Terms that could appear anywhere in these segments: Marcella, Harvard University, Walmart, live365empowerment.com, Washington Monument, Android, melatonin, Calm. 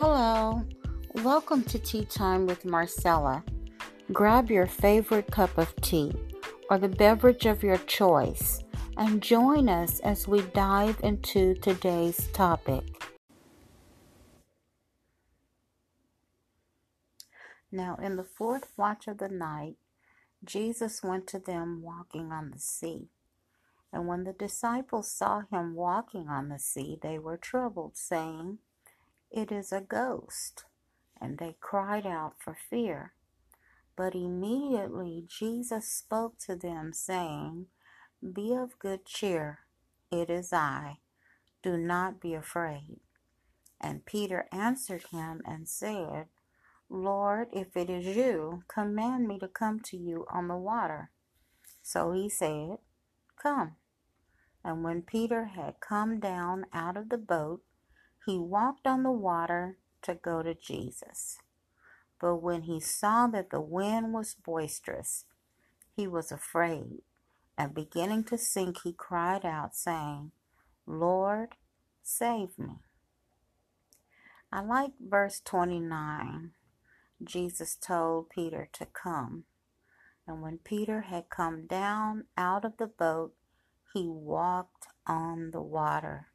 Hello, welcome to Tea Time with Marcella. Grab your favorite cup of tea or the beverage of your choice and join us as we dive into today's topic. Now, in the fourth watch of the night, Jesus went to them walking on the sea. And when the disciples saw him walking on the sea, they were troubled, saying, "It is a ghost." And they cried out for fear. But immediately Jesus spoke to them, saying, "Be of good cheer, it is I. Do not be afraid." And Peter answered him and said, "Lord, if it is you, command me to come to you on the water." So he said, "Come." And when Peter had come down out of the boat, he walked on the water to go to Jesus. But when he saw that the wind was boisterous, he was afraid, and beginning to sink, he cried out, saying, "Lord, save me." I like verse 29. Jesus told Peter to come. And when Peter had come down out of the boat, he walked on the water.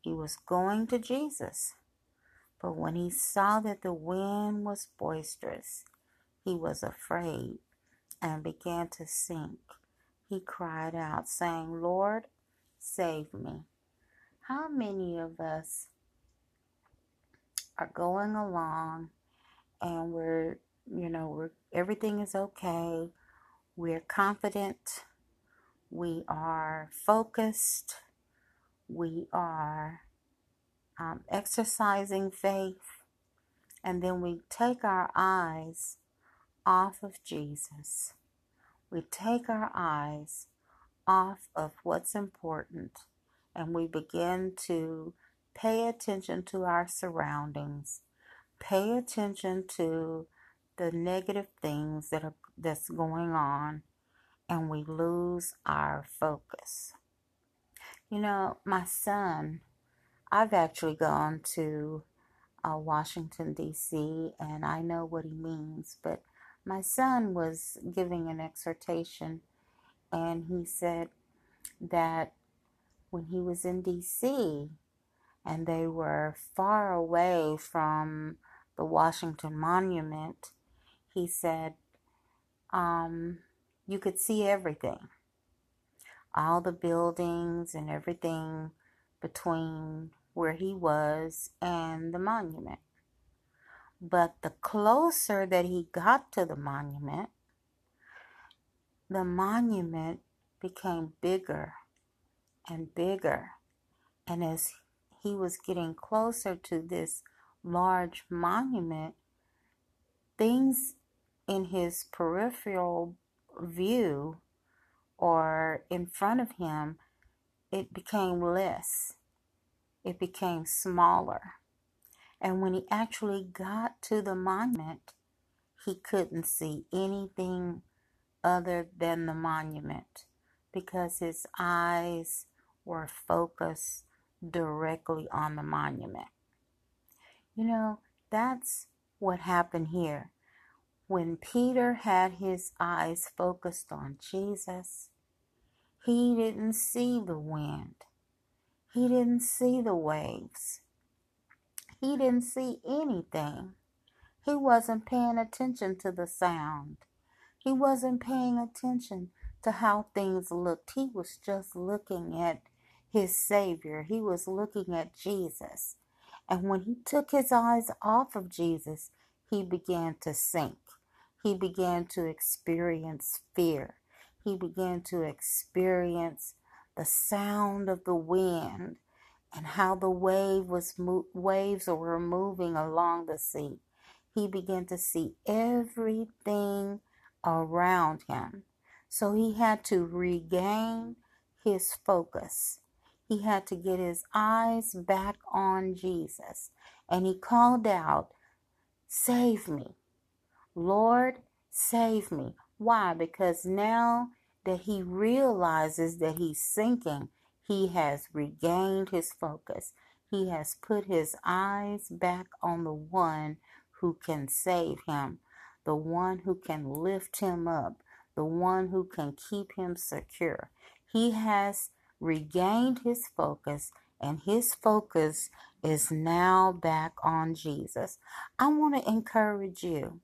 He was going to Jesus. But when he saw that the wind was boisterous, he was afraid and began to sink. He cried out, saying, "Lord, save me." How many of us are going along and we're everything is okay, we're confident, we are focused, we are exercising faith, and then we take our eyes off of Jesus. We take our eyes off of what's important, and we begin to pay attention to our surroundings, pay attention to the negative things that's going on, and we lose our focus. My son, I've actually gone to Washington, D.C., and I know what he means, but my son was giving an exhortation, and he said that when he was in D.C., and they were far away from the Washington Monument, he said, you could see everything, all the buildings and everything between where he was and the monument. But the closer that he got to the monument became bigger and bigger. And as he was getting closer to this large monument, things in his peripheral view or in front of him, it became less. It became smaller. And when he actually got to the monument, he couldn't see anything other than the monument because his eyes were focused directly on the monument. That's what happened here. When Peter had his eyes focused on Jesus, he didn't see the wind. He didn't see the waves. He didn't see anything. He wasn't paying attention to the sound. He wasn't paying attention to how things looked. He was just looking at his Savior. He was looking at Jesus. And when he took his eyes off of Jesus, he began to sink. He began to experience fear. He began to experience the sound of the wind and how the waves were moving along the sea. He began to see everything around him. So he had to regain his focus. He had to get his eyes back on Jesus. And he called out, "Save me. Lord, save me." Why? Because now that he realizes that he's sinking, he has regained his focus. He has put his eyes back on the one who can save him, the one who can lift him up, the one who can keep him secure. He has regained his focus, and his focus is now back on Jesus. I want to encourage you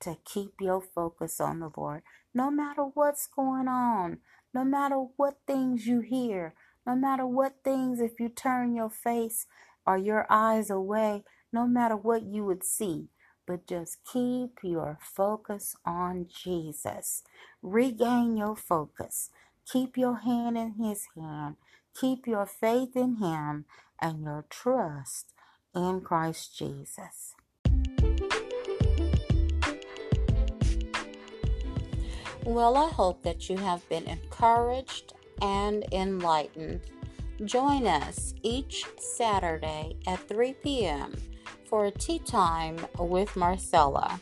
to keep your focus on the Lord. No matter what's going on, no matter what things you hear, no matter what things, if you turn your face or your eyes away, no matter what you would see, but just keep your focus on Jesus. Regain your focus. Keep your hand in his hand. Keep your faith in him and your trust in Christ Jesus. Well, I hope that you have been encouraged and enlightened. Join us each Saturday at 3 p.m. for a Tea Time with Marcella.